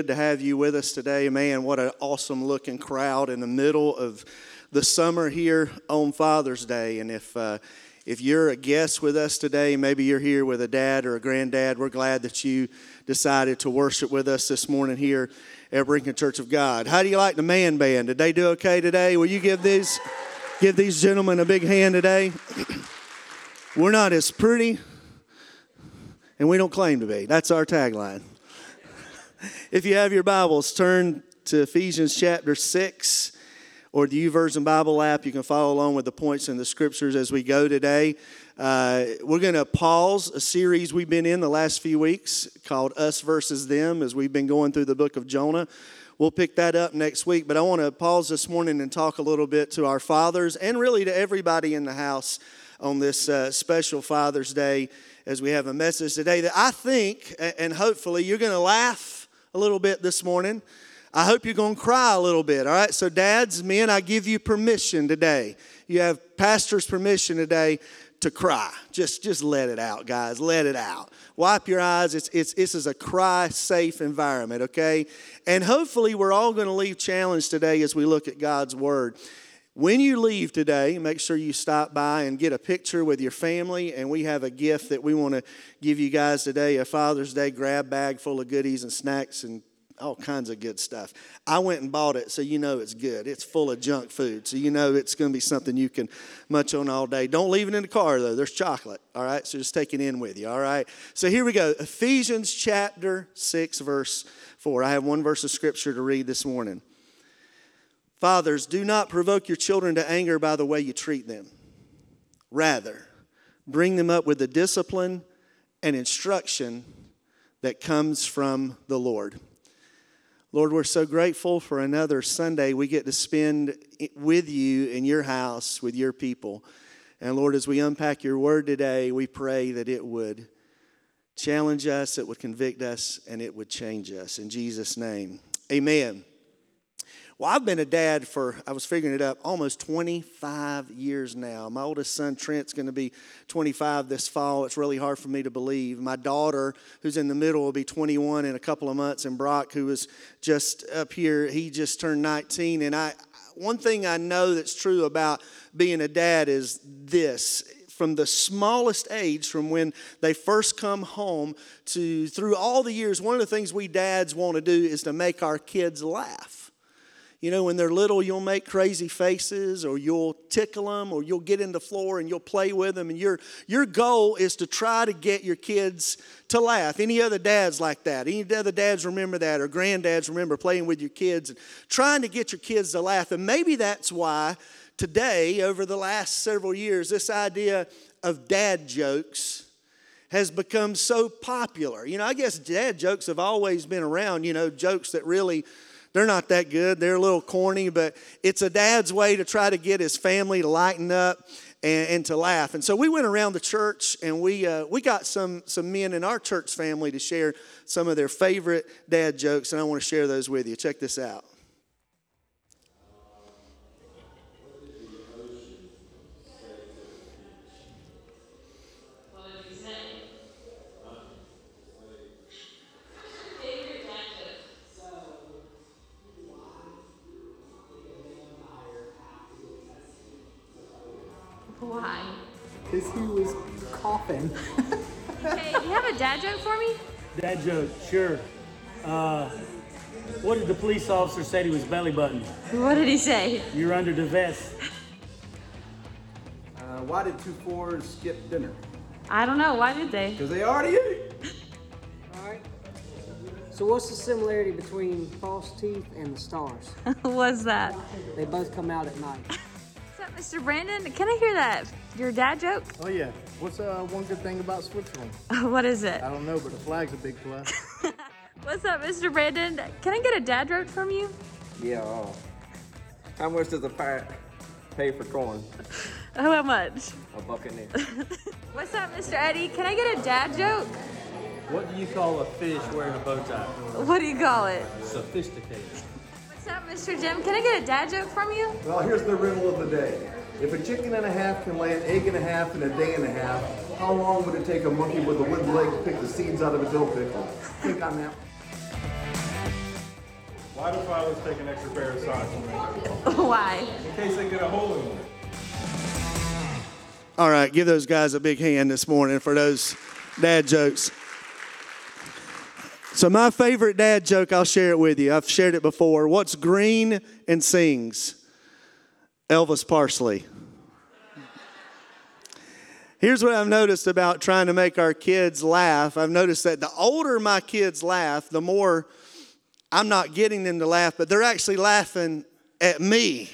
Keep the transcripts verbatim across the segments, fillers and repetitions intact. Good to have you with us today, man. What an awesome looking crowd in the middle of the summer here on Father's Day. And if uh, if you're a guest with us today, maybe you're here with a dad or a granddad, we're glad that you decided to worship with us this morning here at Rincon Church of God. How do you like the man band? Did they do okay today? Will you give these give these gentlemen a big hand today? We're not as pretty, and we don't claim to be. That's our tagline. If you have your Bibles, turn to Ephesians chapter six or the YouVersion Bible app. You can follow along with the points in the scriptures as we go today. Uh, we're going to pause a series we've been in the last few weeks called Us Versus Them as we've been going through the book of Jonah. We'll pick that up next week, but I want to pause this morning and talk a little bit to our fathers and really to everybody in the house on this uh, special Father's Day as we have a message today that I think, and hopefully you're going to laugh a little bit this morning. I hope you're going to cry a little bit, all right? So dads, men, I give you permission today. You have pastor's permission today to cry. Just just let it out, guys. Let it out. Wipe your eyes. It's it's this is a cry-safe environment, okay? And hopefully we're all going to leave challenged today as we look at God's Word. When you leave today, make sure you stop by and get a picture with your family. And we have a gift that we want to give you guys today, a Father's Day grab bag full of goodies and snacks and all kinds of good stuff. I went and bought it, so you know it's good. It's full of junk food, so you know it's going to be something you can munch on all day. Don't leave it in the car, though. There's chocolate, all right? So just take it in with you, all right? So here we go, Ephesians chapter six, verse four. I have one verse of Scripture to read this morning. Fathers, do not provoke your children to anger by the way you treat them. Rather, bring them up with the discipline and instruction that comes from the Lord. Lord, we're so grateful for another Sunday we get to spend with you in your house, with your people. And Lord, as we unpack your word today, we pray that it would challenge us, it would convict us, and it would change us. In Jesus' name, amen. Well, I've been a dad for, I was figuring it up, almost twenty-five years now. My oldest son, Trent's going to be twenty-five this fall. It's really hard for me to believe. My daughter, who's in the middle, will be twenty-one in a couple of months. And Brock, who was just up here, he just turned nineteen. And I, one thing I know that's true about being a dad is this. From the smallest age, from when they first come home to through all the years, one of the things we dads want to do is to make our kids laugh. You know, when they're little, you'll make crazy faces or you'll tickle them or you'll get in the floor and you'll play with them. And your your goal is to try to get your kids to laugh. Any other dads like that? Any other dads remember that, or granddads remember playing with your kids and trying to get your kids to laugh? And maybe that's why today, over the last several years, this idea of dad jokes has become so popular. You know, I guess dad jokes have always been around, you know, jokes that really... they're not that good. They're a little corny, but it's a dad's way to try to get his family to lighten up and, and to laugh. And so we went around the church, and we uh, we got some some men in our church family to share some of their favorite dad jokes, and I want to share those with you. Check this out. Why? Because he was coughing. Hey, you have a dad joke for me? Dad joke, sure. Uh, what did the police officer say to his belly button? What did he say? You're under duress. Uh, why did two fours skip dinner? I don't know. Why did they? Because they already ate it. All right. So what's the similarity between false teeth and the stars? What's that? They both come out at night. Mister Brandon, can I hear that? Your dad joke? Oh, yeah. What's uh, one good thing about Switzerland? What is it? I don't know, but the flag's a big flag. What's up, Mister Brandon? Can I get a dad joke from you? Yeah. Uh, how much does a pirate pay for corn? Oh, how much? A buccaneer. What's up, Mister Eddie? Can I get a dad joke? What do you call a fish wearing a bow tie? What do you call it? Sophisticated. What's up, Mister Jim? Can I get a dad joke from you? Well, here's the riddle of the day. If a chicken and a half can lay an egg and a half in a day and a half, how long would it take a monkey with a wooden leg to pick the seeds out of a dill pickle? Think on that. Why do fathers take an extra pair of socks when they go? Why? In case they get a hole in them. All right, give those guys a big hand this morning for those dad jokes. So my favorite dad joke, I'll share it with you. I've shared it before. What's green and sings? Elvis Parsley. Here's what I've noticed about trying to make our kids laugh. I've noticed that the older my kids laugh, the more I'm not getting them to laugh, but they're actually laughing at me.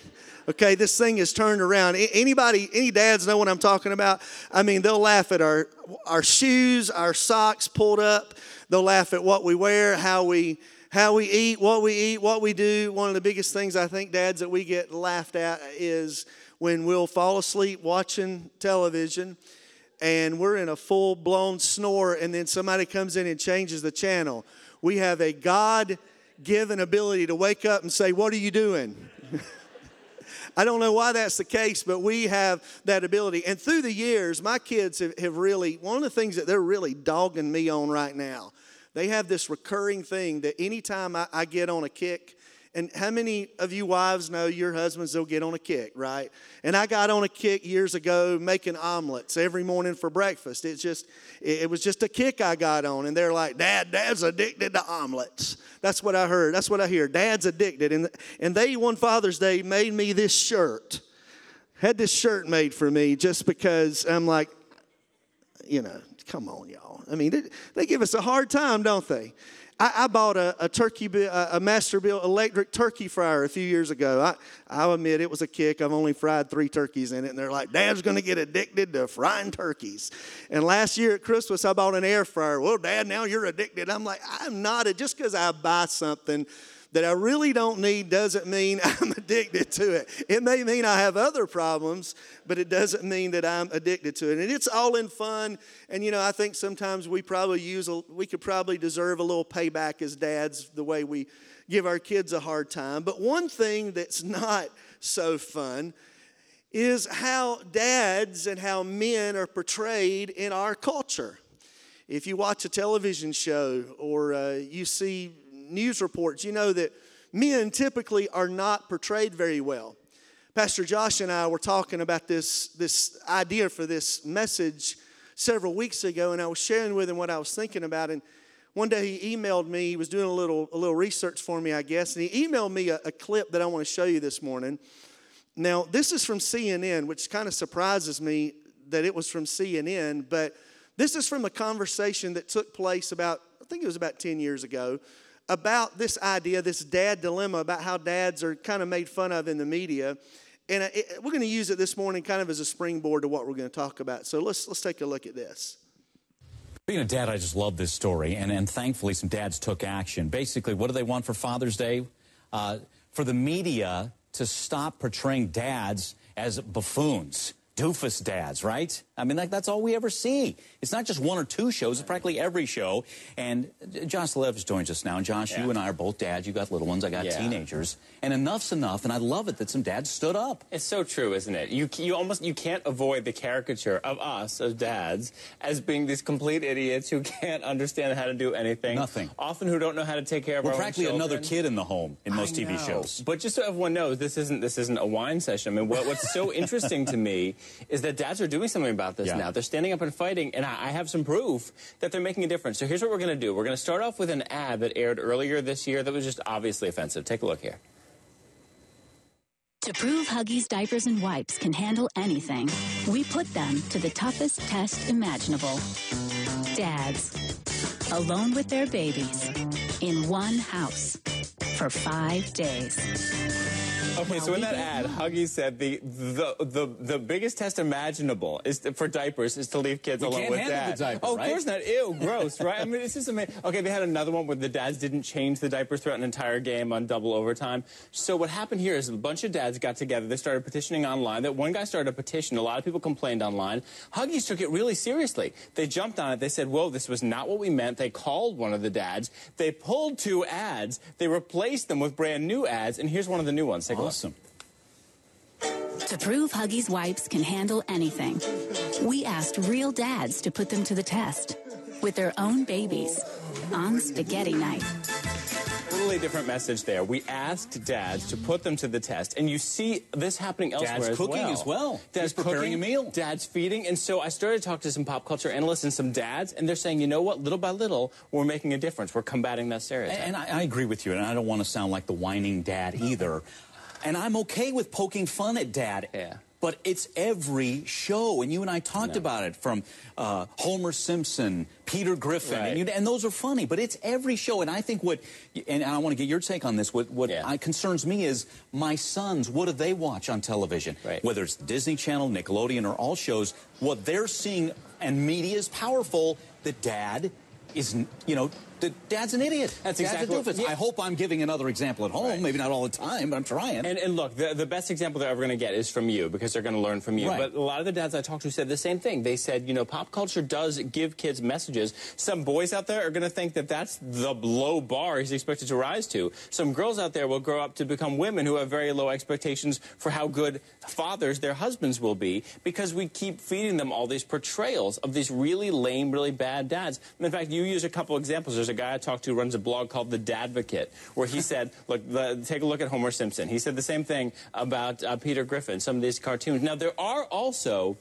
Okay, this thing is turned around. Anybody, any dads know what I'm talking about? I mean, they'll laugh at our our shoes, our socks pulled up. They'll laugh at what we wear, how we how we eat, what we eat, what we do. One of the biggest things I think, dads, that we get laughed at is when we'll fall asleep watching television and we're in a full-blown snore and then somebody comes in and changes the channel. We have a God-given ability to wake up and say, "What are you doing?" I don't know why that's the case, but we have that ability. And through the years, my kids have, have really, one of the things that they're really dogging me on right now, they have this recurring thing that anytime I, I get on a kick, and how many of you wives know your husbands will get on a kick, right? And I got on a kick years ago making omelets every morning for breakfast. It's just, it, it was just a kick I got on. And they're like, Dad, Dad's addicted to omelets. That's what I heard. That's what I hear. Dad's addicted. And, and they, one Father's Day, made me this shirt. Had this shirt made for me just because I'm like, you know, come on, y'all. I mean, they, they give us a hard time, don't they? I, I bought a, a turkey, a Masterbuilt electric turkey fryer a few years ago. I, I'll admit it was a kick. I've only fried three turkeys in it. And they're like, Dad's going to get addicted to frying turkeys. And last year at Christmas, I bought an air fryer. Well, Dad, now you're addicted. I'm like, I'm not. Just because I buy something that I really don't need doesn't mean I'm addicted to it. It may mean I have other problems, but it doesn't mean that I'm addicted to it. And it's all in fun. And, you know, I think sometimes we probably use, a, we could probably deserve a little payback as dads the way we give our kids a hard time. But one thing that's not so fun is how dads and how men are portrayed in our culture. If you watch a television show or uh, you see news reports, you know that men typically are not portrayed very well. Pastor Josh and I were talking about this, this idea for this message several weeks ago, and I was sharing with him what I was thinking about. And one day he emailed me. He was doing a little a little research for me, I guess, and he emailed me a, a clip that I want to show you this morning. Now, this is from C N N, which kind of surprises me that it was from C N N, but this is from a conversation that took place about, I think it was about ten years ago, about this idea, this dad dilemma, about how dads are kind of made fun of in the media. And it, we're going to use it this morning kind of as a springboard to what we're going to talk about. So let's let's take a look at this. Being a dad, I just love this story. And, and thankfully, some dads took action. Basically, what do they want for Father's Day? Uh, for the media to stop portraying dads as buffoons, doofus dads, right? I mean, that, that's all we ever see. It's not just one or two shows. It's practically every show. And Josh Lev joins us now. And Josh, yeah. You and I are both dads. You got little ones. I got yeah. teenagers. And enough's enough. And I love it that some dads stood up. It's so true, isn't it? You you almost you can't avoid the caricature of us as dads as being these complete idiots who can't understand how to do anything. Nothing. Often who don't know how to take care of We're our own children. We're practically another kid in the home in most I T V know. shows. But just so everyone knows, this isn't this isn't a wine session. I mean, what, what's so interesting to me is that dads are doing something about this yeah. now. They're standing up and fighting, and I, I have some proof that they're making a difference. So here's what we're going to do. We're going to start off with an ad that aired earlier this year that was just obviously offensive. Take a look here. To prove Huggies diapers and wipes can handle anything, we put them to the toughest test imaginable. Dads, alone with their babies, in one house, for five days. Okay, so in that ad, Huggies said the the the, the biggest test imaginable is to, for diapers is to leave kids we alone with dad. The diaper, oh, of right? course not. Ew, gross, right? I mean, it's just amazing. Okay, they had another one where the dads didn't change the diapers throughout an entire game on double overtime. So what happened here is a bunch of dads got together. They started petitioning online. That one guy started a petition. A lot of people complained online. Huggies took it really seriously. They jumped on it. They said, "Whoa, this was not what we meant." They called one of the dads. They pulled two ads. They replaced them with brand new ads. And here's one of the new ones. Take Awesome. To prove Huggies wipes can handle anything, we asked real dads to put them to the test with their own babies on spaghetti night. totally different message there. We asked dads to put them to the test, and you see this happening elsewhere. Dad's as cooking well. as well. Dad's He's preparing cooking, a meal. Dad's feeding. And so I started to talk to some pop culture analysts and some dads, and they're saying, you know what, little by little, we're making a difference. We're combating that stereotype. And, and I, I agree with you, and I don't want to sound like the whining dad either. And I'm okay with poking fun at dad. Yeah. But it's every show, and you and I talked no. about it, from uh, Homer Simpson, Peter Griffin, right. and, you, and those are funny, but it's every show. And I think what, and I want to get your take on this, what, what yeah. I, concerns me is my sons, what do they watch on television? Right. Whether it's Disney Channel, Nickelodeon, or all shows, what they're seeing, and media is powerful, the dad is, you know, the dad's an idiot. That's exactly what, yeah. I hope I'm giving another example at home. Right. Maybe not all the time, but I'm trying. And, and look, the, the best example they're ever going to get is from you, because they're going to learn from you. Right. But a lot of the dads I talked to said the same thing. They said, you know, pop culture does give kids messages. Some boys out there are going to think that that's the low bar he's expected to rise to. Some girls out there will grow up to become women who have very low expectations for how good fathers their husbands will be, because we keep feeding them all these portrayals of these really lame, really bad dads. In fact, you use a couple examples. There's a guy I talked to who runs a blog called The Dadvocate, where he said, look, the, take a look at Homer Simpson. He said the same thing about uh, Peter Griffin, some of these cartoons. Now, there are also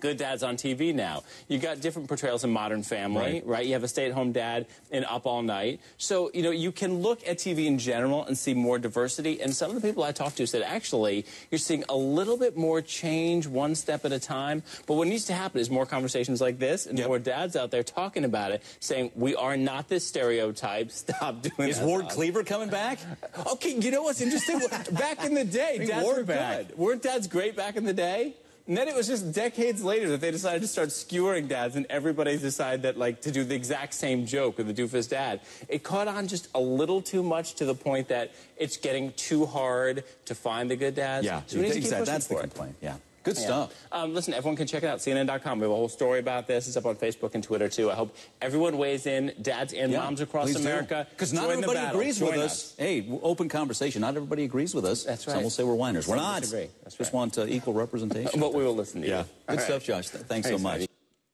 good dads on T V now. You got different portrayals in Modern Family, right? right? You have a stay-at-home dad in Up All Night. So, you know, you can look at T V in general and see more diversity. And some of the people I talked to said, actually, you're seeing a little bit more change, one step at a time. But what needs to happen is more conversations like this, and yep. more dads out there talking about it, saying, we are not this stereotype. Stop doing is that. Is Ward Cleaver coming back? Okay, you know what's interesting? Back in the day, dads were back. good. Weren't dads great back in the day? And then it was just decades later that they decided to start skewering dads, and everybody decided that, like, to do the exact same joke with the doofus dad. It caught on just a little too much, to the point that it's getting too hard to find the good dads. Yeah, so we need to keep pushing that's the complaint. Yeah. Good stuff. Yeah. Um, listen, everyone can check it out, C N N dot com. We have a whole story about this. It's up on Facebook and Twitter, too. I hope everyone weighs in, dads and yeah, moms across America. Because not everybody agrees Join with us. us. Hey, open conversation. Not everybody agrees with us. That's right. Some will say we're whiners. We're not. Disagree. That's right. Just want uh, equal representation. But we will listen to you. Yeah. Good right. stuff, Josh. Thanks so much.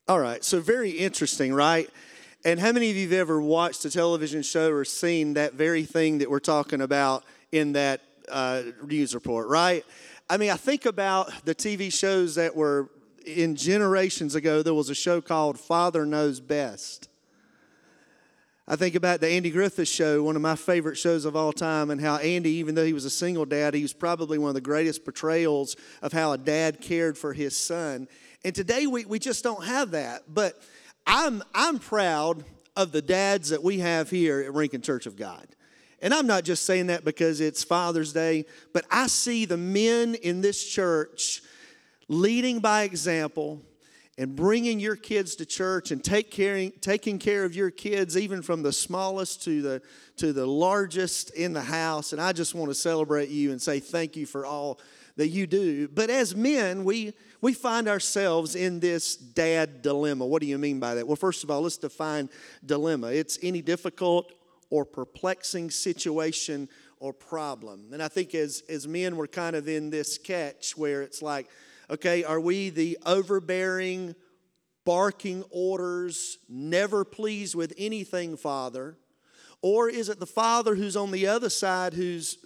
All right. So very interesting, right? And how many of you have ever watched a television show or seen that very thing that we're talking about in that uh, news report, right? I mean, I think about the T V shows that were in generations ago. There was a show called Father Knows Best. I think about the Andy Griffith Show, one of my favorite shows of all time, and how Andy, even though he was a single dad, he was probably one of the greatest portrayals of how a dad cared for his son. And today we, we just don't have that. But I'm, I'm proud of the dads that we have here at Rincon Church of God. And I'm not just saying that because it's Father's Day, but I see the men in this church leading by example and bringing your kids to church and take caring, taking care of your kids, even from the smallest to the, to the largest in the house. And I just want to celebrate you and say thank you for all that you do. But as men, we, we find ourselves in this dad dilemma. What do you mean by that? Well, first of all, let's define dilemma. It's any difficult or perplexing situation or problem. And I think as, as men, we're kind of in this catch where it's like, okay, are we the overbearing, barking orders, never pleased with anything father? Or is it the father who's on the other side, who's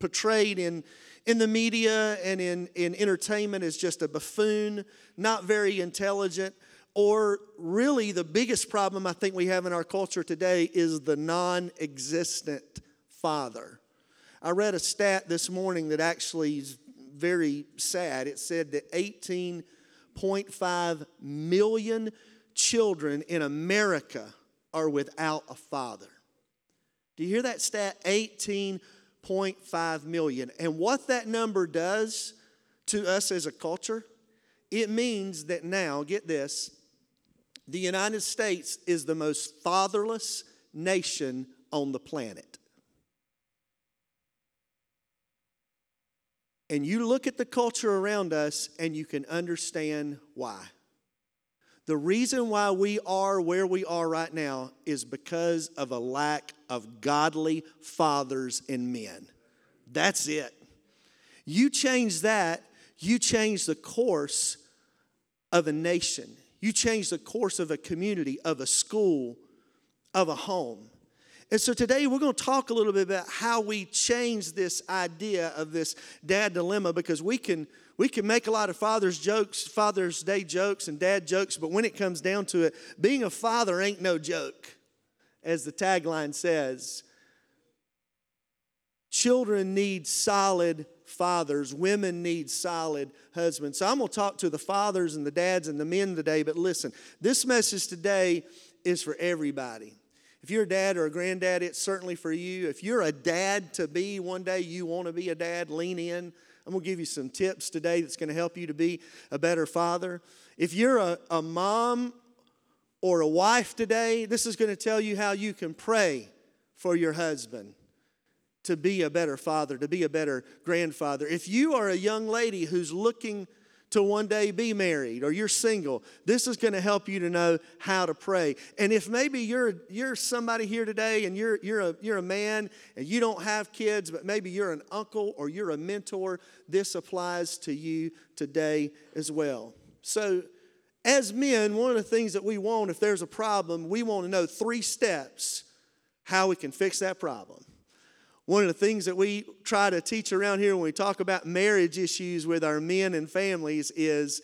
portrayed in in the media and in, in entertainment as just a buffoon, not very intelligent? Or really the biggest problem I think we have in our culture today is the non-existent father. I read a stat this morning that actually is very sad. It said that eighteen point five million children in America are without a father. Do you hear that stat? eighteen point five million. And what that number does to us as a culture, it means that now, get this, the United States is the most fatherless nation on the planet. And you look at the culture around us and you can understand why. The reason why we are where we are right now is because of a lack of godly fathers and men. That's it. You change that, you change the course of a nation. You change the course of a community, of a school, of a home. And so today we're going to talk a little bit about how we change this idea of this dad dilemma, because we can we can make a lot of father's jokes, Father's Day jokes and dad jokes, but when it comes down to it, being a father ain't no joke, as the tagline says. Children need solid fathers. Women need solid husbands. So I'm going to talk to the fathers and the dads and the men today, but listen, this message today is for everybody. If you're a dad or a granddad, it's certainly for you. If you're a dad-to-be, one day you want to be a dad, lean in. I'm going to give you some tips today that's going to help you to be a better father. If you're a, a mom or a wife today, this is going to tell you how you can pray for your husband to be a better father, to be a better grandfather. If you are a young lady who's looking to one day be married, or you're single, this is going to help you to know how to pray. And if maybe you're you're somebody here today and you're you're a you're a man and you don't have kids, but maybe you're an uncle or you're a mentor, this applies to you today as well. So as men, one of the things that we want, if there's a problem, we want to know three steps how we can fix that problem. One of the things that we try to teach around here when we talk about marriage issues with our men and families is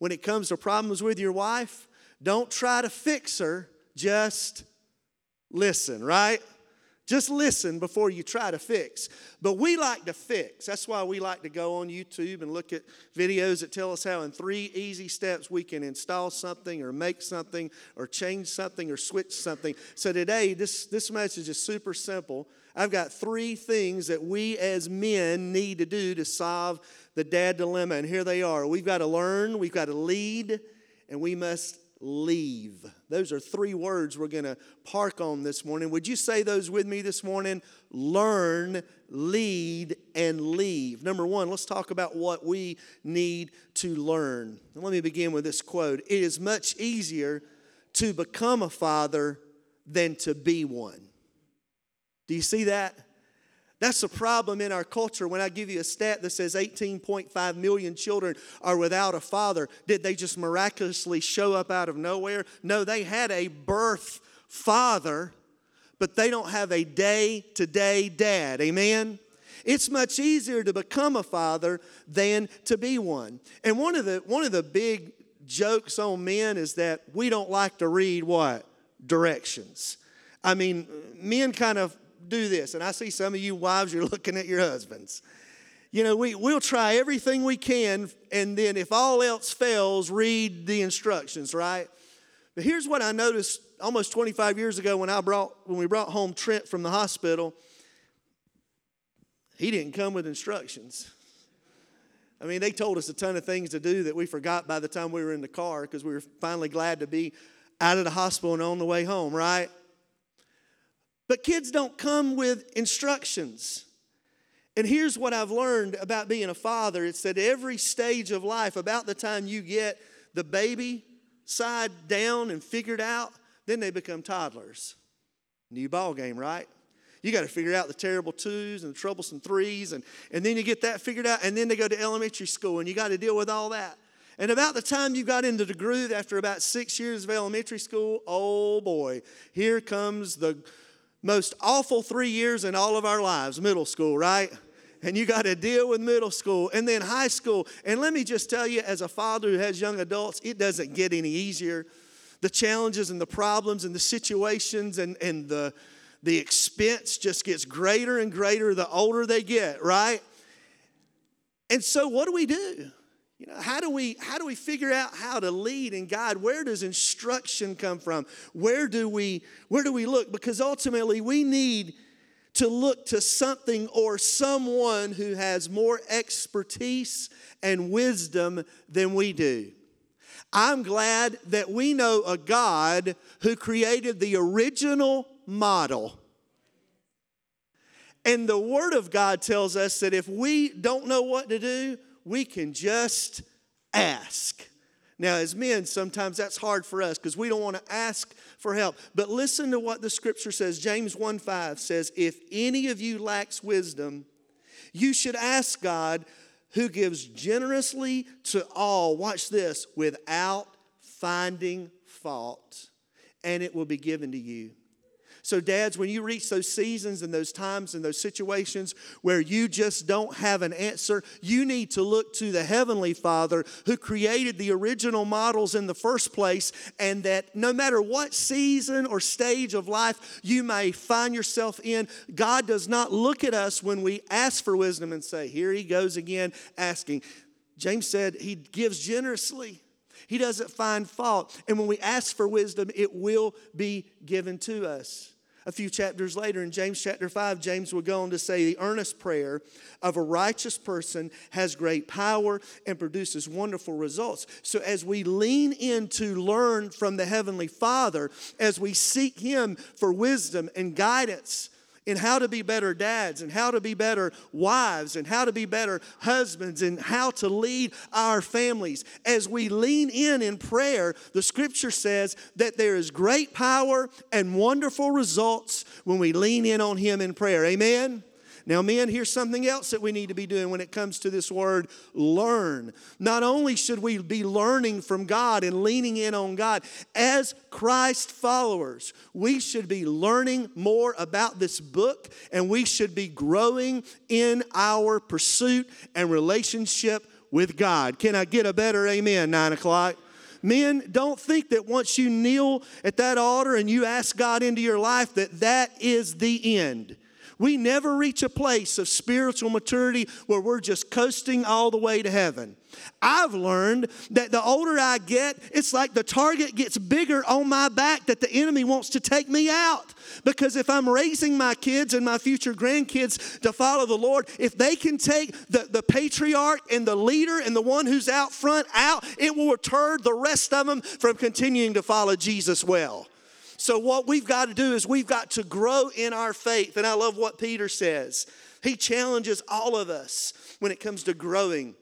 when it comes to problems with your wife, don't try to fix her, just listen, right? Just listen before you try to fix. But we like to fix. That's why we like to go on YouTube and look at videos that tell us how in three easy steps we can install something or make something or change something or switch something. So today, this, this message is super simple. I've got three things that we as men need to do to solve the dad dilemma. And here they are. We've got to learn, we've got to lead, and we must leave. Those are three words we're going to park on this morning. Would you say those with me this morning? Learn, lead, and leave. Number one, let's talk about what we need to learn. And let me begin with this quote. It is much easier to become a father than to be one. Do you see that? That's a problem in our culture. When I give you a stat that says eighteen point five million children are without a father, did they just miraculously show up out of nowhere? No, they had a birth father, but they don't have a day-to-day dad. Amen? It's much easier to become a father than to be one. And one of the, one of the big jokes on men is that we don't like to read what? Directions. I mean, men kind of do this, and I see some of you wives, you're looking at your husbands. You know, we, we'll try everything we can, and then if all else fails, read the instructions, right? But here's what I noticed almost twenty-five years ago when I brought when we brought home Trent from the hospital. He didn't come with instructions. I mean, they told us a ton of things to do that we forgot by the time we were in the car because we were finally glad to be out of the hospital and on the way home, right? But kids don't come with instructions. And here's what I've learned about being a father. It's that every stage of life, about the time you get the baby side down and figured out, then they become toddlers. New ball game, right? You got to figure out the terrible twos and the troublesome threes, and, and then you get that figured out, and then they go to elementary school, and you got to deal with all that. And about the time you got into the groove after about six years of elementary school, oh boy, here comes the most awful three years in all of our lives, middle school, right? And you got to deal with middle school and then high school. And let me just tell you, as a father who has young adults, it doesn't get any easier. The challenges and the problems and the situations and, and the, the expense just gets greater and greater the older they get, right? And so what do we do? You know, how do we how do we figure out how to lead and guide? Where does instruction come from? Where do we where do we look? Because ultimately we need to look to something or someone who has more expertise and wisdom than we do. I'm glad that we know a God who created the original model. And the Word of God tells us that if we don't know what to do, we can just ask. Now, as men, sometimes that's hard for us because we don't want to ask for help. But listen to what the Scripture says. James one five says, if any of you lacks wisdom, you should ask God, who gives generously to all, watch this, without finding fault, and it will be given to you. So dads, when you reach those seasons and those times and those situations where you just don't have an answer, you need to look to the Heavenly Father who created the original models in the first place, and that no matter what season or stage of life you may find yourself in, God does not look at us when we ask for wisdom and say, here he goes again asking. James said he gives generously. He doesn't find fault. And when we ask for wisdom, it will be given to us. A few chapters later, in James chapter five, James will go on to say, the earnest prayer of a righteous person has great power and produces wonderful results. So as we lean in to learn from the Heavenly Father, as we seek Him for wisdom and guidance, and how to be better dads, and how to be better wives, and how to be better husbands, and how to lead our families. As we lean in in prayer, the Scripture says that there is great power and wonderful results when we lean in on Him in prayer. Amen? Now, men, here's something else that we need to be doing when it comes to this word, learn. Not only should we be learning from God and leaning in on God, as Christ followers, we should be learning more about this book, and we should be growing in our pursuit and relationship with God. Can I get a better amen, nine o'clock? Men, don't think that once you kneel at that altar and you ask God into your life that that is the end. We never reach a place of spiritual maturity where we're just coasting all the way to heaven. I've learned that the older I get, it's like the target gets bigger on my back that the enemy wants to take me out. Because if I'm raising my kids and my future grandkids to follow the Lord, if they can take the, the patriarch and the leader and the one who's out front out, it will deter the rest of them from continuing to follow Jesus well. So what we've got to do is we've got to grow in our faith. And I love what Peter says. He challenges all of us when it comes to growing.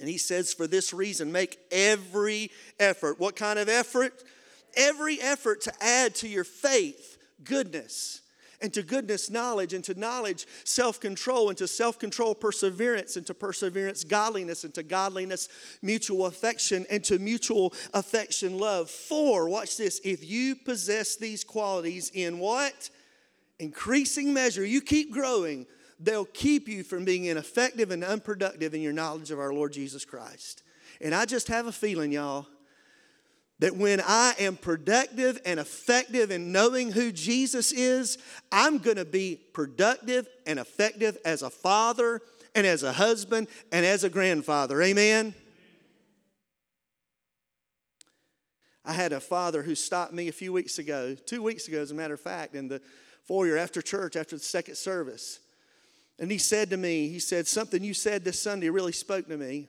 And he says, for this reason, make every effort. What kind of effort? Every effort to add to your faith goodness. And to goodness, knowledge, and to knowledge, self-control, and to self-control, perseverance, and to perseverance, godliness, and to godliness, mutual affection, and to mutual affection, love. For, watch this, if you possess these qualities in what? Increasing measure, you keep growing, they'll keep you from being ineffective and unproductive in your knowledge of our Lord Jesus Christ. And I just have a feeling, y'all, that when I am productive and effective in knowing who Jesus is, I'm going to be productive and effective as a father and as a husband and as a grandfather. Amen? I had a father who stopped me a few weeks ago, two weeks ago as a matter of fact, in the foyer after church, after the second service. And he said to me, he said, something you said this Sunday really spoke to me.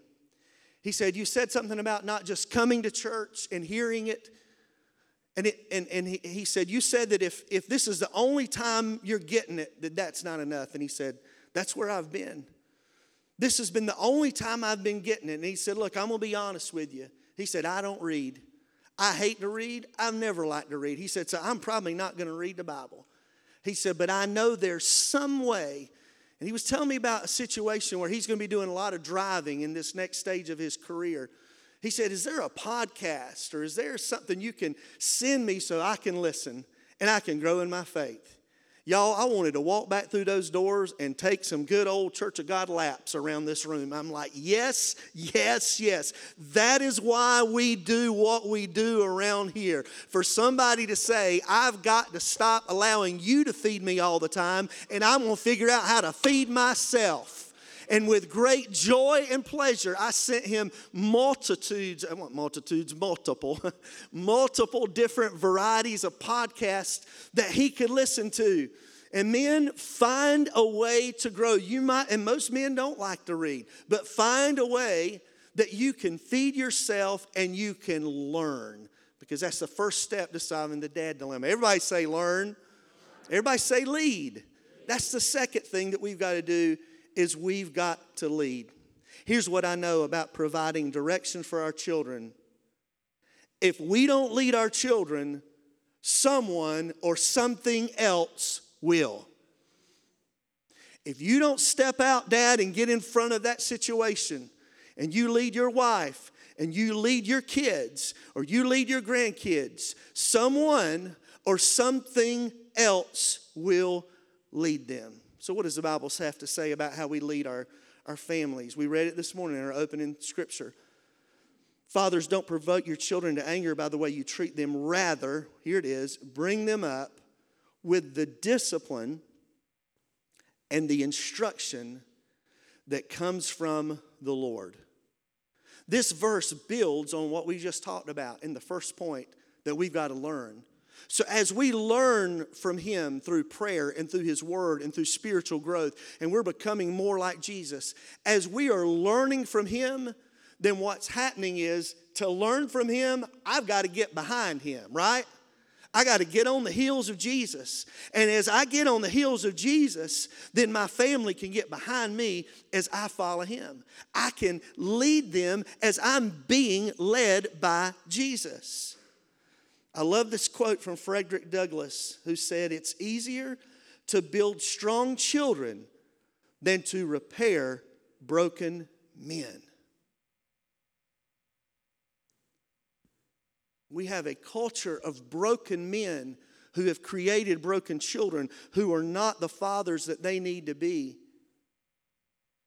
He said, you said something about not just coming to church and hearing it. And it, and, and he, he said, you said that if, if this is the only time you're getting it, that that's not enough. And he said, that's where I've been. This has been the only time I've been getting it. And he said, look, I'm going to be honest with you. He said, I don't read. I hate to read. I've never liked to read. He said, so I'm probably not going to read the Bible. He said, but I know there's some way. And he was telling me about a situation where he's going to be doing a lot of driving in this next stage of his career. He said, is there a podcast or is there something you can send me so I can listen and I can grow in my faith? Y'all, I wanted to walk back through those doors and take some good old Church of God laps around this room. I'm like, yes, yes, yes. That is why we do what we do around here. For somebody to say, I've got to stop allowing you to feed me all the time, and I'm going to figure out how to feed myself. And with great joy and pleasure, I sent him multitudes, I want multitudes, multiple, multiple different varieties of podcasts that he could listen to. And men, find a way to grow. You might, and most men don't like to read, but find a way that you can feed yourself and you can learn. Because that's the first step to solving the dad dilemma. Everybody say learn. Everybody say lead. That's the second thing that we've got to do. Is we've got to lead. Here's what I know about providing direction for our children. If we don't lead our children, someone or something else will. If you don't step out, Dad, and get in front of that situation, and you lead your wife, and you lead your kids, or you lead your grandkids, someone or something else will lead them. So what does the Bible have to say about how we lead our, our families? We read it this morning in our opening scripture. Fathers, don't provoke your children to anger by the way you treat them. Rather, here it is, bring them up with the discipline and the instruction that comes from the Lord. This verse builds on what we just talked about in the first point that we've got to learn. So as we learn from him through prayer and through his word and through spiritual growth, and we're becoming more like Jesus, as we are learning from him, then what's happening is, to learn from him, I've got to get behind him, right? I got to get on the heels of Jesus. And as I get on the heels of Jesus, then my family can get behind me as I follow him. I can lead them as I'm being led by Jesus. I love this quote from Frederick Douglass, who said, "It's easier to build strong children than to repair broken men." We have a culture of broken men who have created broken children who are not the fathers that they need to be.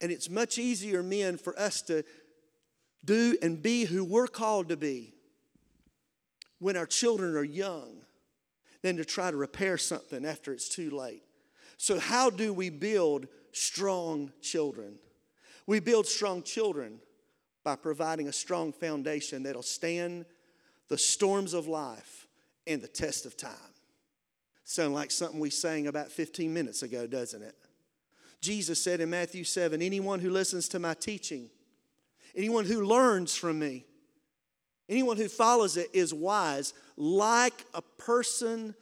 And it's much easier, men, for us to do and be who we're called to be when our children are young than to try to repair something after it's too late. So how do we build strong children? We build strong children by providing a strong foundation that'll stand the storms of life and the test of time. Sound like something we sang about fifteen minutes ago, doesn't it? Jesus said in Matthew seven, anyone who listens to my teaching, anyone who learns from me, anyone who follows it is wise, like a person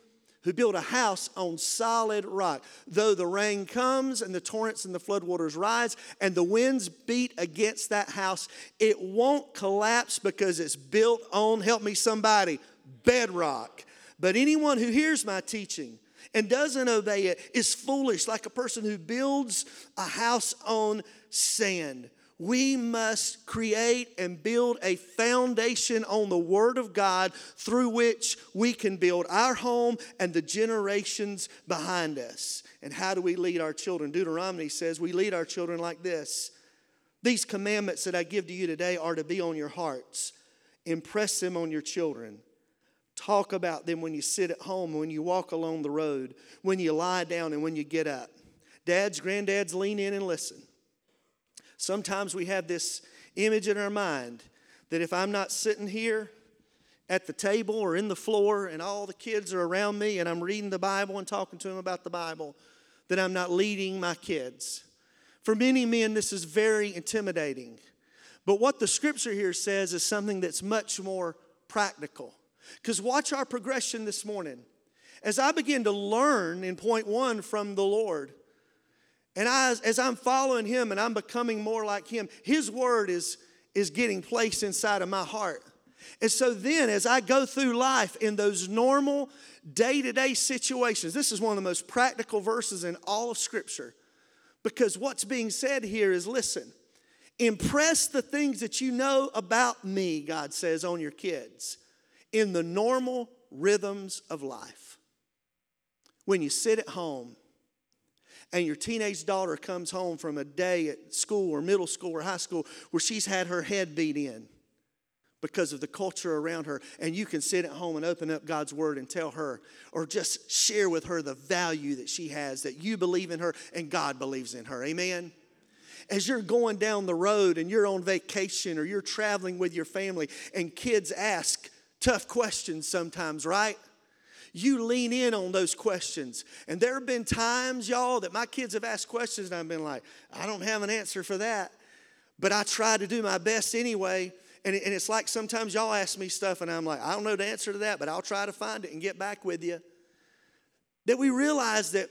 who built a house on solid rock. Though the rain comes and the torrents and the floodwaters rise and the winds beat against that house, it won't collapse because it's built on, help me somebody, bedrock. But anyone who hears my teaching and doesn't obey it is foolish, like a person who builds a house on sand. We must create and build a foundation on the Word of God through which we can build our home and the generations behind us. And how do we lead our children? Deuteronomy says we lead our children like this. These commandments that I give to you today are to be on your hearts. Impress them on your children. Talk about them when you sit at home, when you walk along the road, when you lie down, and when you get up. Dads, granddads, lean in and listen. Sometimes we have this image in our mind that if I'm not sitting here at the table or in the floor and all the kids are around me and I'm reading the Bible and talking to them about the Bible, that I'm not leading my kids. For many men, this is very intimidating. But what the scripture here says is something that's much more practical. Because watch our progression this morning. As I begin to learn in point one from the Lord, and I, as I'm following him and I'm becoming more like him, his word is, is getting placed inside of my heart. And so then as I go through life in those normal day-to-day situations, this is one of the most practical verses in all of Scripture. Because what's being said here is, listen, impress the things that you know about me, God says, on your kids in the normal rhythms of life. When you sit at home, and your teenage daughter comes home from a day at school or middle school or high school where she's had her head beat in because of the culture around her, and you can sit at home and open up God's word and tell her or just share with her the value that she has, that you believe in her and God believes in her. Amen? As you're going down the road and you're on vacation or you're traveling with your family and kids ask tough questions sometimes, right? You lean in on those questions. And there have been times, y'all, that my kids have asked questions and I've been like, I don't have an answer for that. But I try to do my best anyway. And, and it's like sometimes y'all ask me stuff and I'm like, I don't know the answer to that, but I'll try to find it and get back with you. That we realize that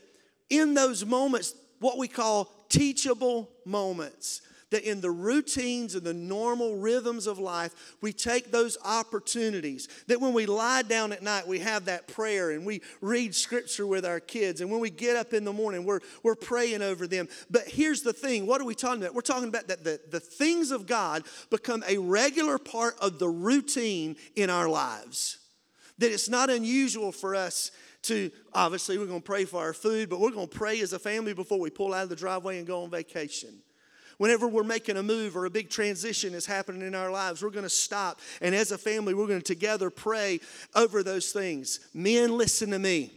in those moments, what we call teachable moments, that in the routines and the normal rhythms of life, we take those opportunities. That when we lie down at night, we have that prayer and we read scripture with our kids. And when we get up in the morning, we're, we're praying over them. But here's the thing. What are we talking about? We're talking about that the, the things of God become a regular part of the routine in our lives. That it's not unusual for us to, obviously, we're going to pray for our food, but we're going to pray as a family before we pull out of the driveway and go on vacation. Whenever we're making a move or a big transition is happening in our lives, we're going to stop. And as a family, we're going to together pray over those things. Men, listen to me.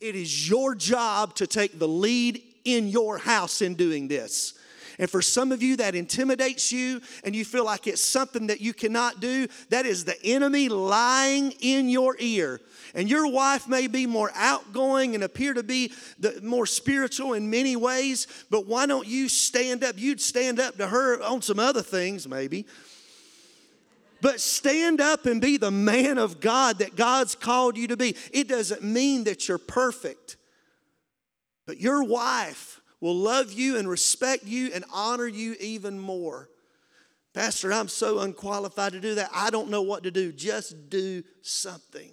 It is your job to take the lead in your house in doing this. And for some of you, that intimidates you and you feel like it's something that you cannot do. That is the enemy lying in your ear. And your wife may be more outgoing and appear to be the, more spiritual in many ways, but why don't you stand up? You'd stand up to her on some other things maybe. But stand up and be the man of God that God's called you to be. It doesn't mean that you're perfect, but your wife will love you and respect you and honor you even more. Pastor, I'm so unqualified to do that. I don't know what to do. Just do something.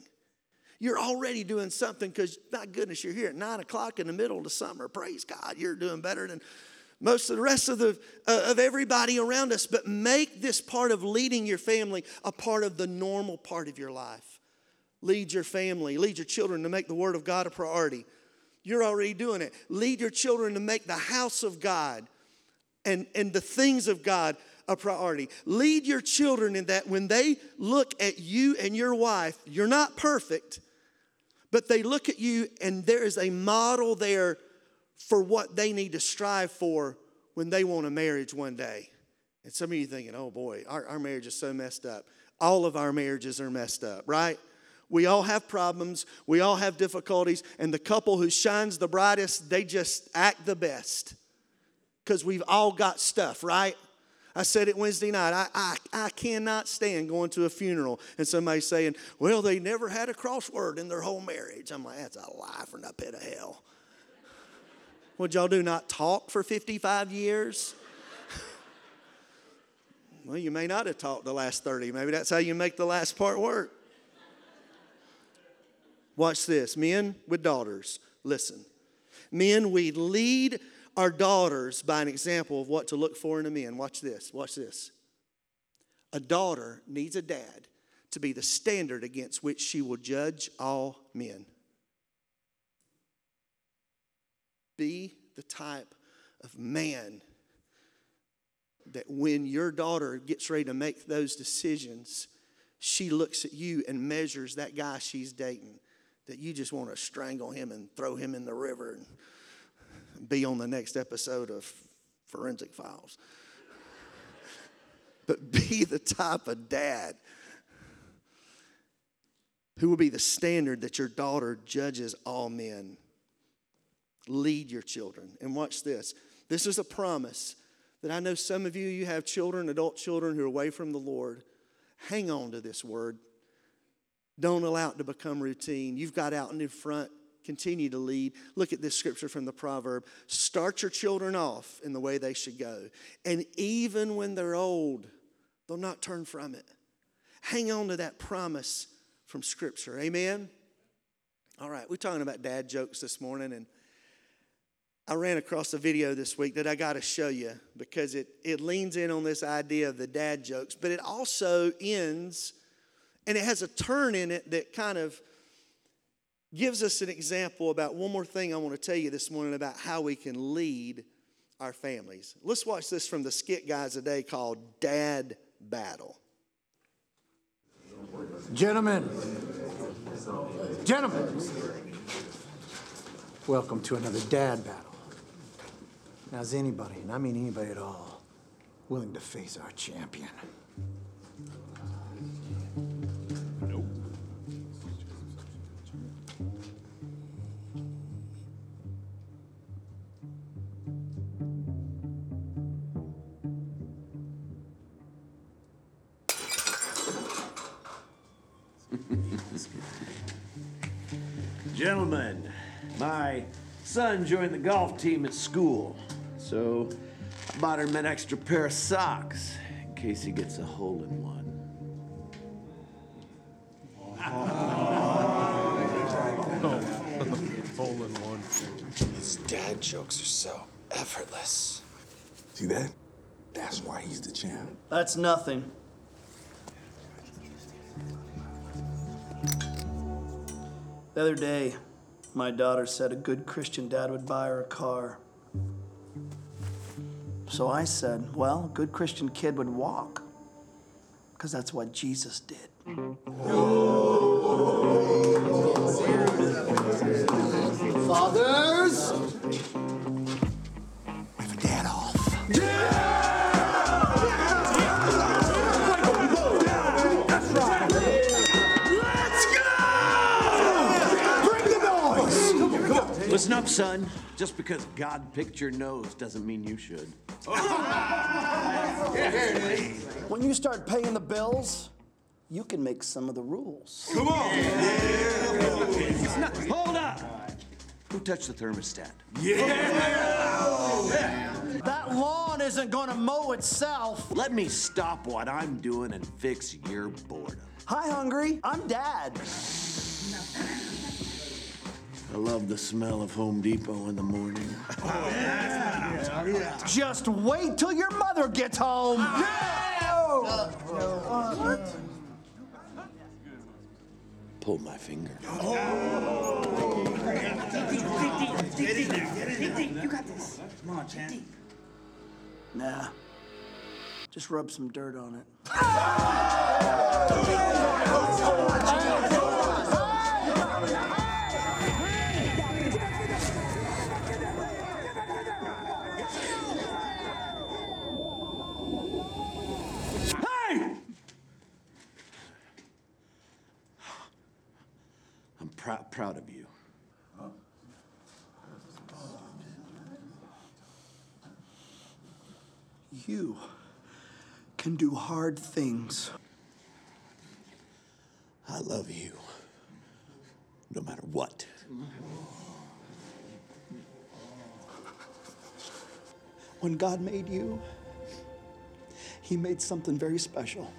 You're already doing something because, my goodness, you're here at nine o'clock in the middle of the summer. Praise God, you're doing better than most of the rest of, the, uh, of everybody around us. But make this part of leading your family a part of the normal part of your life. Lead your family. Lead your children to make the Word of God a priority. You're already doing it. Lead your children to make the house of God and, and the things of God a priority. Lead your children in that when they look at you and your wife, you're not perfect, but they look at you and there is a model there for what they need to strive for when they want a marriage one day. And some of you are thinking, oh boy, our, our marriage is so messed up. All of our marriages are messed up, right? We all have problems. We all have difficulties. And the couple who shines the brightest, they just act the best because we've all got stuff, right? I said it Wednesday night. I, I, I cannot stand going to a funeral and somebody saying, well, they never had a crossword in their whole marriage. I'm like, that's a lie from the pit of hell. What'd y'all do, not talk for fifty-five years? Well, you may not have talked the last thirty. Maybe that's how you make the last part work. Watch this. Men with daughters, listen. Men, we lead our daughters by an example of what to look for in a man. Watch this. Watch this. A daughter needs a dad to be the standard against which she will judge all men. Be the type of man that when your daughter gets ready to make those decisions, she looks at you and measures that guy she's dating, that you just want to strangle him and throw him in the river and be on the next episode of Forensic Files. But be the type of dad who will be the standard that your daughter judges all men. Lead your children. And watch this. This is a promise that I know some of you, you have children, adult children who are away from the Lord. Hang on to this word. Don't allow it to become routine. You've got out in front. Continue to lead. Look at this scripture from the proverb. Start your children off in the way they should go. And even when they're old, they'll not turn from it. Hang on to that promise from scripture. Amen? All right, we're talking about dad jokes this morning, and I ran across a video this week that I got to show you because it, it leans in on this idea of the dad jokes, but it also ends, and it has a turn in it that kind of gives us an example about one more thing I want to tell you this morning about how we can lead our families. Let's watch this from the skit guys today called Dad Battle. Gentlemen, gentlemen, welcome to another Dad Battle. Now, is anybody, and I mean anybody at all, willing to face our champion? Nope. Gentlemen, my son joined the golf team at school. So I bought him an extra pair of socks in case he gets a hole in one. Hole in one. His dad jokes are so effortless. See that? That's why he's the champ. That's nothing. The other day, my daughter said a good Christian dad would buy her a car. So I said, well, a good Christian kid would walk, because that's what Jesus did. Fathers! We have a dad off. Yeah! Listen up, son. Just because God picked your nose doesn't mean you should. When you start paying the bills, you can make some of the rules. Come on! Yeah. Not, hold up! Who touched the thermostat? Yeah! That lawn isn't gonna mow itself. Let me stop what I'm doing and fix your boredom. Hi, Hungry. I'm Dad. I love the smell of Home Depot in the morning. Oh, yeah. Yeah. Yeah. Just wait till your mother gets home. Yeah. Uh, uh, what? Pull my finger. Oh. You got this. Come on, Chan. Nah. Just rub some dirt on it. Oh. Prou- proud of you. Huh? You can do hard things. I love you, no matter what. When God made you, He made something very special.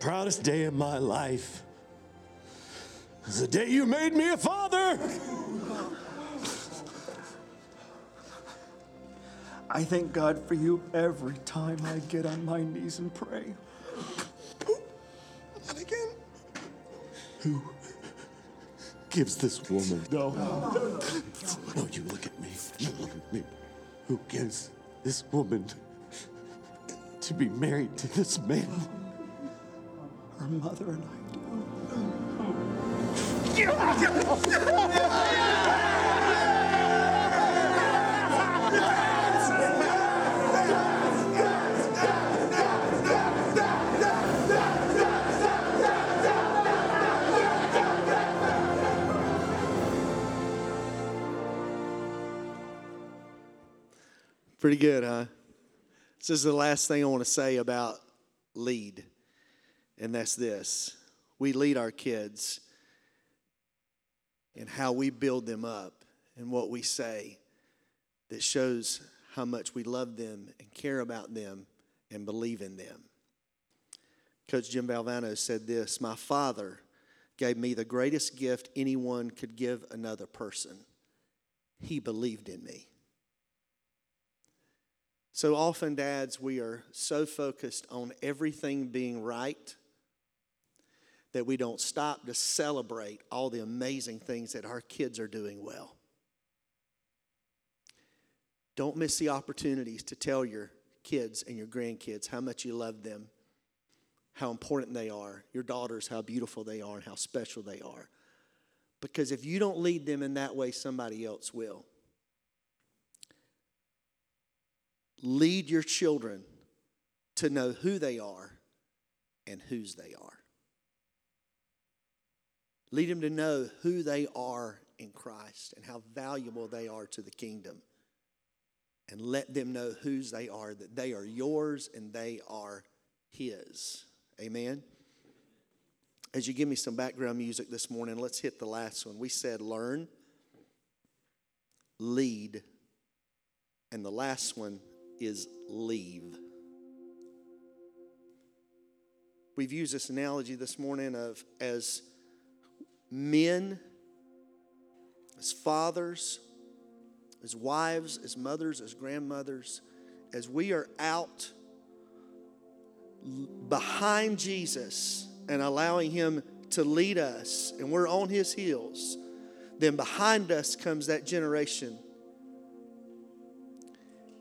Proudest day of my life is the day you made me a father. I thank God for you every time I get on my knees and pray. And again, who gives this woman? No. No, no, you look at me. You look at me. Who gives this woman to be married to this man? Her mother and I do. Pretty good, huh? This is the last thing I want to say about lead. And that's this. We lead our kids in how we build them up and what we say that shows how much we love them and care about them and believe in them. Coach Jim Valvano said this, "My father gave me the greatest gift anyone could give another person. He believed in me." So often, dads, we are so focused on everything being right that we don't stop to celebrate all the amazing things that our kids are doing well. Don't miss the opportunities to tell your kids and your grandkids how much you love them, how important they are, your daughters, how beautiful they are, and how special they are. Because if you don't lead them in that way, somebody else will. Lead your children to know who they are and whose they are. Lead them to know who they are in Christ and how valuable they are to the kingdom. And let them know whose they are, that they are yours and they are His. Amen? As you give me some background music this morning, let's hit the last one. We said learn, lead, and the last one is leave. We've used this analogy this morning of as men, as fathers, as wives, as mothers, as grandmothers, as we are out behind Jesus and allowing him to lead us, and we're on his heels, then behind us comes that generation.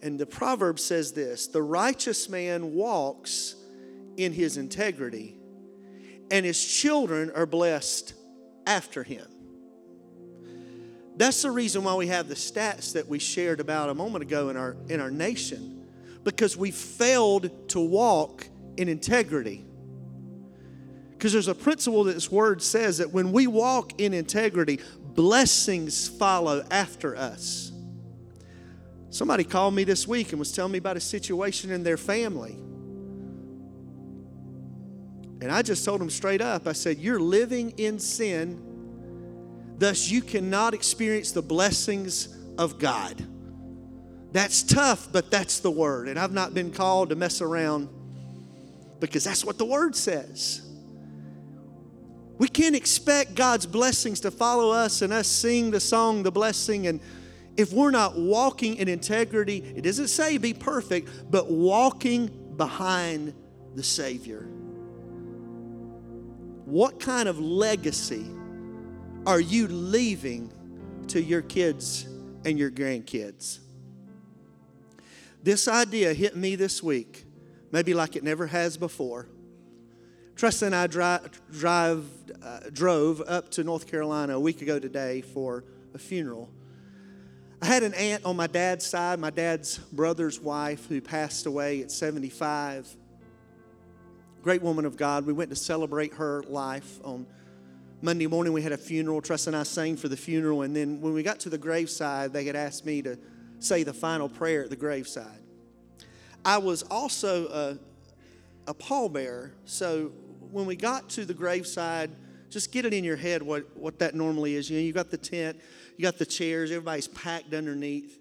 And the proverb says this, the righteous man walks in his integrity, and his children are blessed after him. That's the reason why we have the stats that we shared about a moment ago in our in our nation, because we failed to walk in integrity. Because there's a principle that this word says that when we walk in integrity, blessings follow after us. Somebody called me this week and was telling me about a situation in their family. And I just told them straight up, I said, you're living in sin, thus you cannot experience the blessings of God. That's tough, but that's the word. And I've not been called to mess around because that's what the word says. We can't expect God's blessings to follow us and us sing the song, the blessing. And if we're not walking in integrity, it doesn't say be perfect, but walking behind the Savior. What kind of legacy are you leaving to your kids and your grandkids? This idea hit me this week, maybe like it never has before. Tressa and I dri- drive, uh, drove up to North Carolina a week ago today for a funeral. I had an aunt on my dad's side, my dad's brother's wife, who passed away at seventy-five. Great woman of God. We went to celebrate her life on Monday morning. We had a funeral. Tressa and I sang for the funeral. And then when we got to the graveside, they had asked me to say the final prayer at the graveside. I was also a, a pallbearer, so when we got to the graveside, just get it in your head what, what that normally is. You know, you got the tent, you got the chairs, everybody's packed underneath,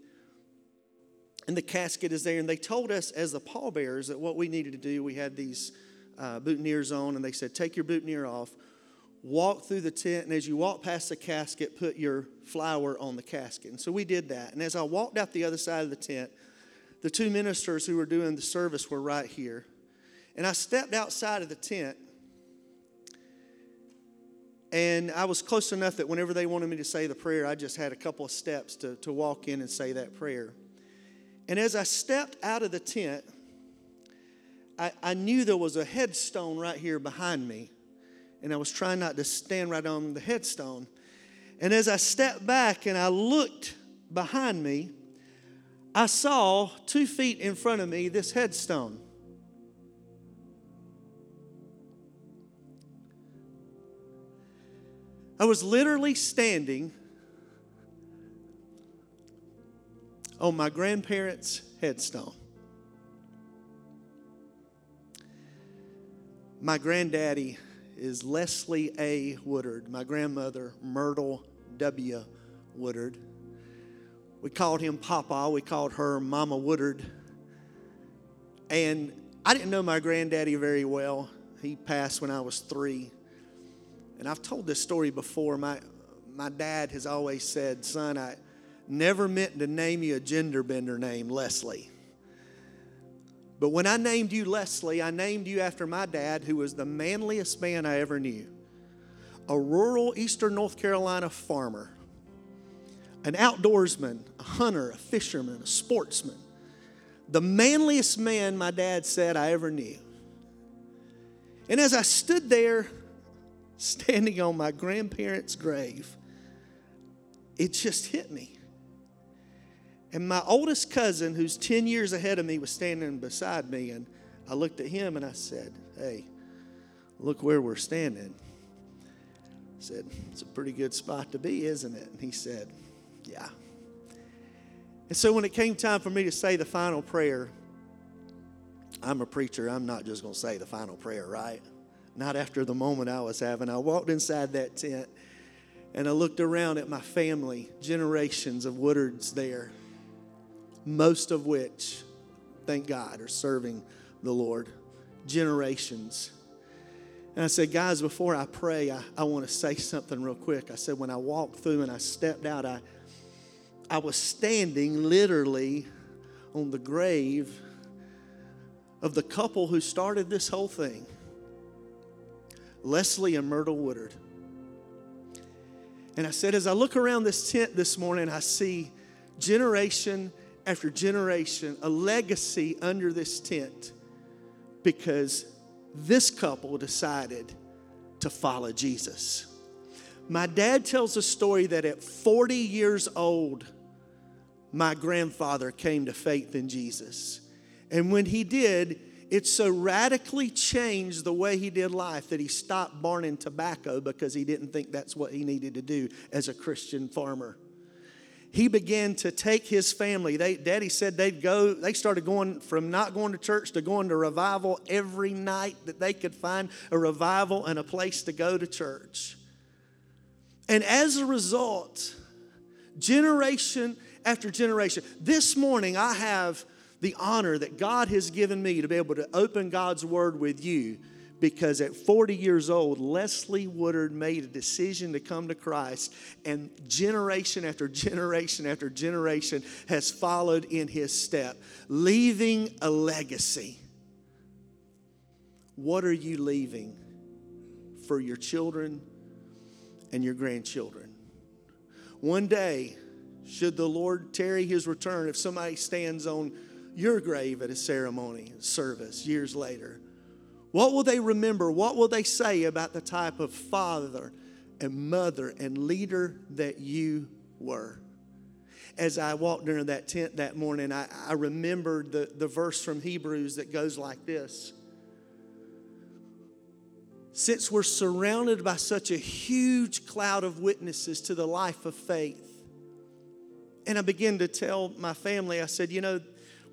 and the casket is there. And they told us as the pallbearers that what we needed to do, we had these uh, boutonnieres on, and they said, take your boutonniere off, walk through the tent, and as you walk past the casket, put your flower on the casket. And so we did that. And as I walked out the other side of the tent, the two ministers who were doing the service were right here. And I stepped outside of the tent, and I was close enough that whenever they wanted me to say the prayer, I just had a couple of steps to, to walk in and say that prayer. And as I stepped out of the tent, I, I knew there was a headstone right here behind me, and I was trying not to stand right on the headstone. And as I stepped back and I looked behind me, I saw two feet in front of me this headstone. I was literally standing on my grandparents' headstone. My granddaddy is Leslie A. Woodard. My grandmother, Myrtle W. Woodard. We called him Papa. We called her Mama Woodard. And I didn't know my granddaddy very well. He passed when I was three. And I've told this story before. My my dad has always said, son, I never meant to name you a gender bender name, Leslie. But when I named you Leslie, I named you after my dad, who was the manliest man I ever knew. A rural eastern North Carolina farmer. An outdoorsman, a hunter, a fisherman, a sportsman. The manliest man, my dad said, I ever knew. And as I stood there, standing on my grandparents' grave, it just hit me. And my oldest cousin, who's ten years ahead of me, was standing beside me, and I looked at him and I said, hey, look where we're standing. I said, it's a pretty good spot to be, isn't it? And he said, yeah. And so when it came time for me to say the final prayer, I'm a preacher, I'm not just going to say the final prayer, right? Not after the moment I was having. I walked inside that tent and I looked around at my family, generations of Woodards there, most of which, thank God, are serving the Lord. Generations. And I said, guys, before I pray, I, I want to say something real quick. I said, when I walked through and I stepped out, I, I was standing literally on the grave of the couple who started this whole thing, Leslie and Myrtle Woodard. And I said, as I look around this tent this morning, I see generation after generation, a legacy under this tent, because this couple decided to follow Jesus. My dad tells a story that at forty years old, my grandfather came to faith in Jesus. And when he did, it so radically changed the way he did life that he stopped burning tobacco because he didn't think that's what he needed to do as a Christian farmer. He began to take his family. They, Daddy said they'd go, they started going from not going to church to going to revival every night that they could find a revival and a place to go to church. And as a result, generation after generation, this morning I have the honor that God has given me to be able to open God's Word with you, because at forty years old, Leslie Woodard made a decision to come to Christ, and generation after generation after generation has followed in his step, leaving a legacy. What are you leaving for your children and your grandchildren? One day, should the Lord tarry his return, if somebody stands on your grave at a ceremony service years later, what will they remember? What will they say about the type of father and mother and leader that you were? As I walked into that tent that morning, I, I remembered the, the verse from Hebrews that goes like this. Since we're surrounded by such a huge cloud of witnesses to the life of faith, and I began to tell my family, I said, you know,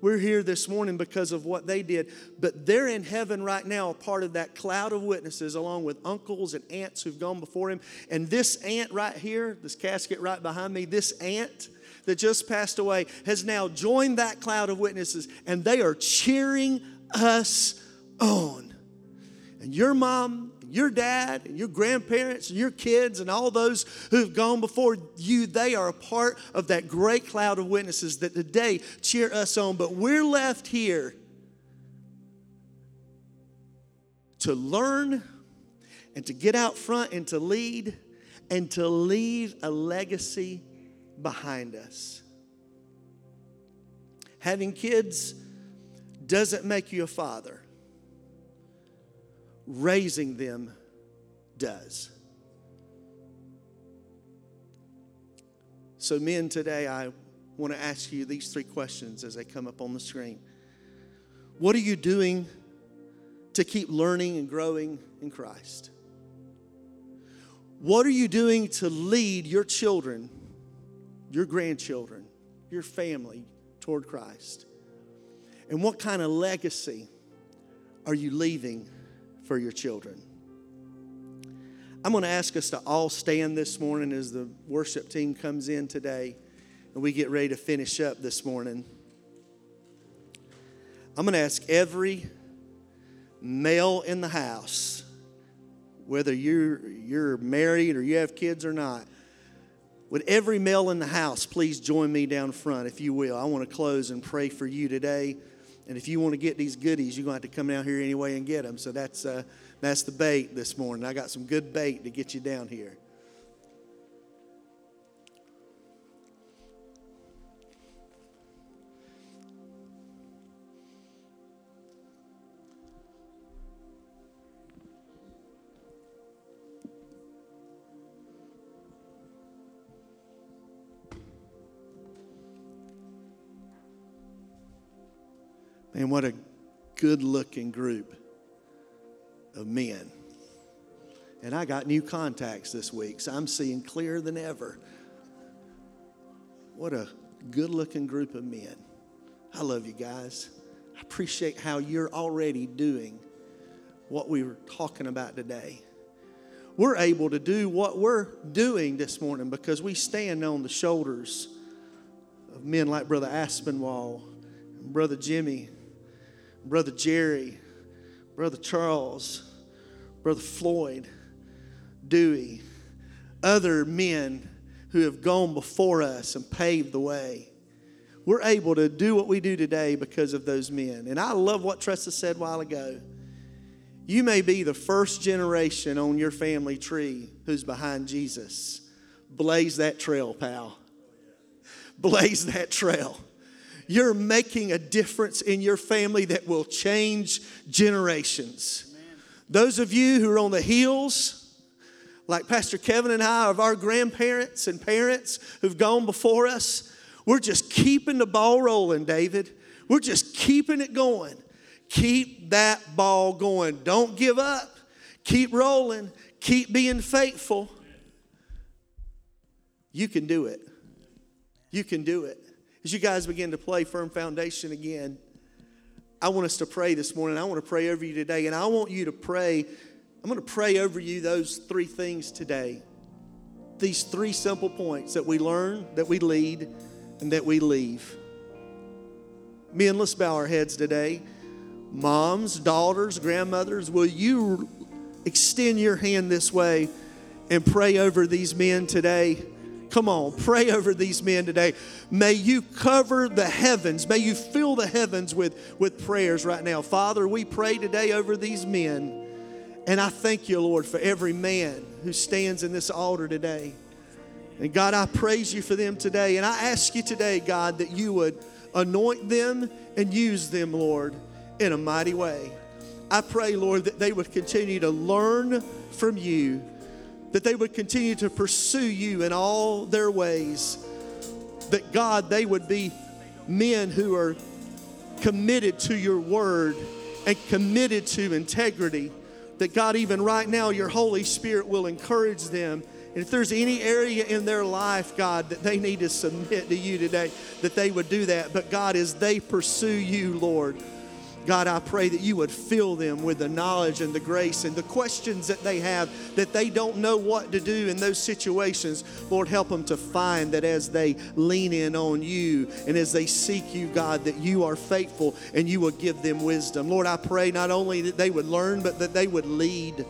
we're here this morning because of what they did, but they're in heaven right now, a part of that cloud of witnesses, along with uncles and aunts who've gone before him. And this aunt right here, this casket right behind me, this aunt that just passed away has now joined that cloud of witnesses, and they are cheering us on. And your mom, your dad, and your grandparents, and your kids, and all those who've gone before you, they are a part of that great cloud of witnesses that today cheer us on. But we're left here to learn and to get out front and to lead and to leave a legacy behind us. Having kids doesn't make you a father. Raising them does. So men, today I want to ask you these three questions as they come up on the screen. What are you doing to keep learning and growing in Christ? What are you doing to lead your children, your grandchildren, your family toward Christ? And what kind of legacy are you leaving for your children? I'm going to ask us to all stand this morning as the worship team comes in today and we get ready to finish up this morning. I'm going to ask every male in the house, whether you're, you're married or you have kids or not, would every male in the house please join me down front, if you will. I want to close and pray for you today. And if you want to get these goodies, you're going to have to come down here anyway and get them. So that's uh, that's the bait this morning. I got some good bait to get you down here. And what a good-looking group of men. And I got new contacts this week, so I'm seeing clearer than ever. What a good-looking group of men. I love you guys. I appreciate how you're already doing what we were talking about today. We're able to do what we're doing this morning because we stand on the shoulders of men like Brother Aspinwall, Brother Jimmy, Brother Jerry, Brother Charles, Brother Floyd, Dewey, other men who have gone before us and paved the way. We're able to do what we do today because of those men. And I love what Tressa said a while ago. You may be the first generation on your family tree who's behind Jesus. Blaze that trail, pal. Blaze that trail. You're making a difference in your family that will change generations. Amen. Those of you who are on the hills, like Pastor Kevin and I, of our grandparents and parents who've gone before us, we're just keeping the ball rolling, David. We're just keeping it going. Keep that ball going. Don't give up. Keep rolling. Keep being faithful. You can do it. You can do it. As you guys begin to play Firm Foundation again, I want us to pray this morning. I want to pray over you today, and I want you to pray. I'm going to pray over you those three things today. These three simple points that we learn, that we lead, and that we leave. Men, let's bow our heads today. Moms, daughters, grandmothers, will you extend your hand this way and pray over these men today? Come on, pray over these men today. May you cover the heavens. May you fill the heavens with, with prayers right now. Father, we pray today over these men. And I thank you, Lord, for every man who stands in this altar today. And God, I praise you for them today. And I ask you today, God, that you would anoint them and use them, Lord, in a mighty way. I pray, Lord, that they would continue to learn from you, that they would continue to pursue you in all their ways, that, God, they would be men who are committed to your word and committed to integrity, that, God, even right now, your Holy Spirit will encourage them. And if there's any area in their life, God, that they need to submit to you today, that they would do that. But, God, as they pursue you, Lord, God, I pray that you would fill them with the knowledge and the grace and the questions that they have, that they don't know what to do in those situations. Lord, help them to find that as they lean in on you and as they seek you, God, that you are faithful and you will give them wisdom. Lord, I pray not only that they would learn, but that they would lead.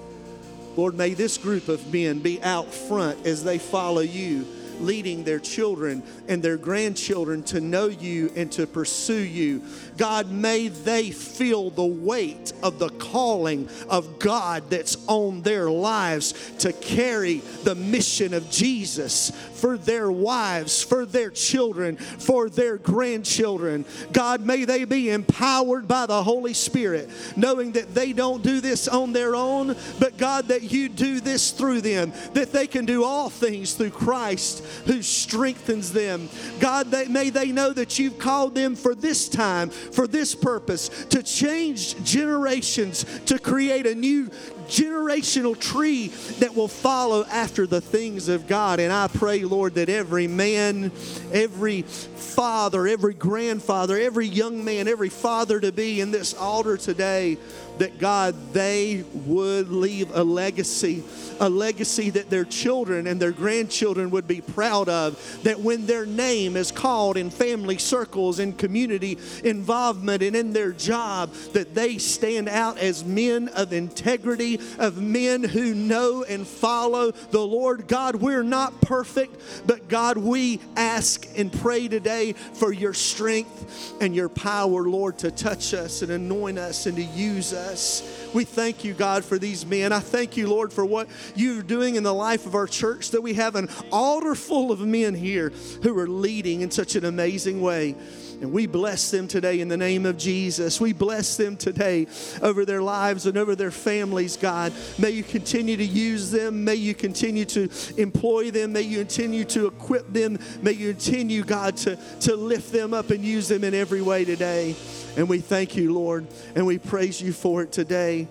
Lord, may this group of men be out front as they follow you, leading their children and their grandchildren to know you and to pursue you. God, may they feel the weight of the calling of God that's on their lives to carry the mission of Jesus for their wives, for their children, for their grandchildren. God, may they be empowered by the Holy Spirit, knowing that they don't do this on their own, but God, that you do this through them, that they can do all things through Christ who strengthens them. God, they, may they know that you've called them for this time, for this purpose, to change generations, to create a new generational tree that will follow after the things of God. And I pray, Lord, that every man, every father, every grandfather, every young man, every father-to-be in this altar today, that, God, they would leave a legacy, a legacy that their children and their grandchildren would be proud of, that when their name is called in family circles, in community involvement, and in their job, that they stand out as men of integrity, of men who know and follow the Lord. God, we're not perfect, but, God, we ask and pray today for your strength and your power, Lord, to touch us and anoint us and to use us. We thank you, God, for these men. I thank you, Lord, for what you're doing in the life of our church, that we have an altar full of men here who are leading in such an amazing way. And we bless them today in the name of Jesus. We bless them today over their lives and over their families, God. May you continue to use them. May you continue to employ them. May you continue to equip them. May you continue, God, to, to lift them up and use them in every way today. And we thank you, Lord, and we praise you for it today.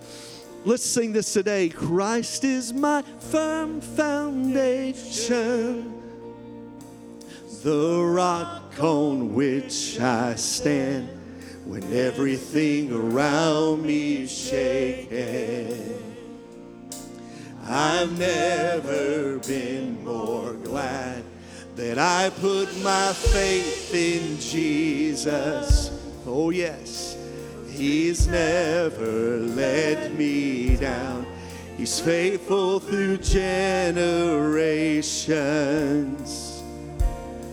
Let's sing this today. Christ is my firm foundation, the rock on which I stand. When everything around me is shaken, I've never been more glad that I put my faith in Jesus. Oh yes, he's never let me down. He's faithful through generations.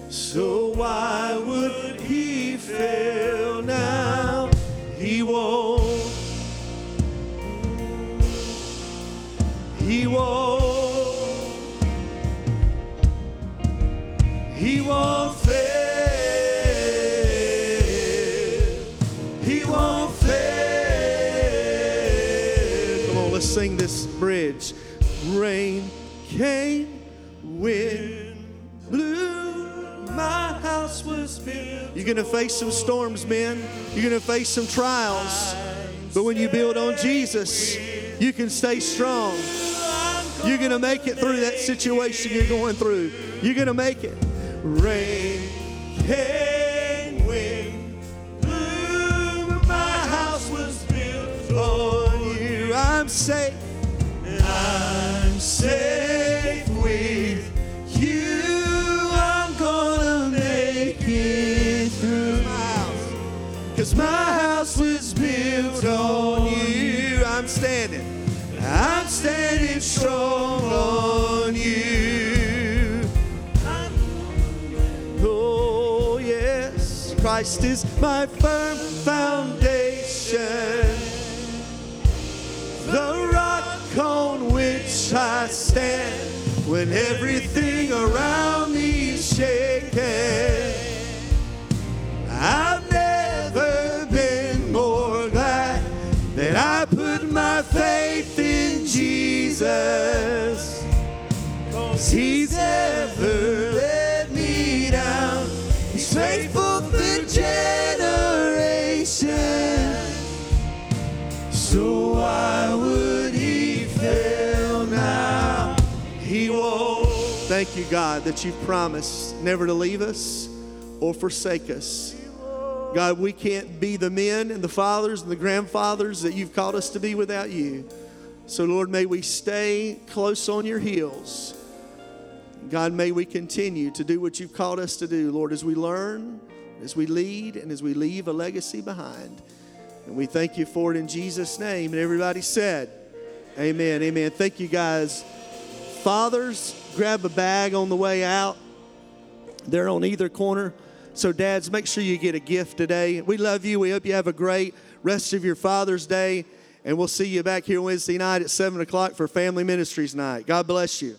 So why would he fail now, he won't. He won't. He won't fail. He won't fail. Come on, let's sing this bridge. Rain came, wind blew, my house was built. You're going to face some storms, men. You're going to face some trials. But when you build on Jesus, you can stay strong. You're going to make it through that situation you're going through. You're going to make it. Rain came, wind blew, my house was built on you. I'm safe. I'm safe with you. I'm gonna make it through. Cause my house was built on you. I'm standing. I'm standing strong on you. Oh yes, Christ is my firm foundation. The rock on which I stand when everything around me is shaken. I've never been more glad that I put my faith in Jesus. 'Cause he's never let me down. He's faithful through generations. So why would he fail now? He won't. Thank you, God, that you've promised never to leave us or forsake us. God, we can't be the men and the fathers and the grandfathers that you've called us to be without you. So, Lord, may we stay close on your heels. God, may we continue to do what you've called us to do, Lord, as we learn, as we lead, and as we leave a legacy behind. And we thank you for it in Jesus' name. And everybody said, amen, amen. Thank you, guys. Fathers, grab a bag on the way out. They're on either corner. So, dads, make sure you get a gift today. We love you. We hope you have a great rest of your Father's Day. And we'll see you back here Wednesday night at seven o'clock for Family Ministries Night. God bless you.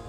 You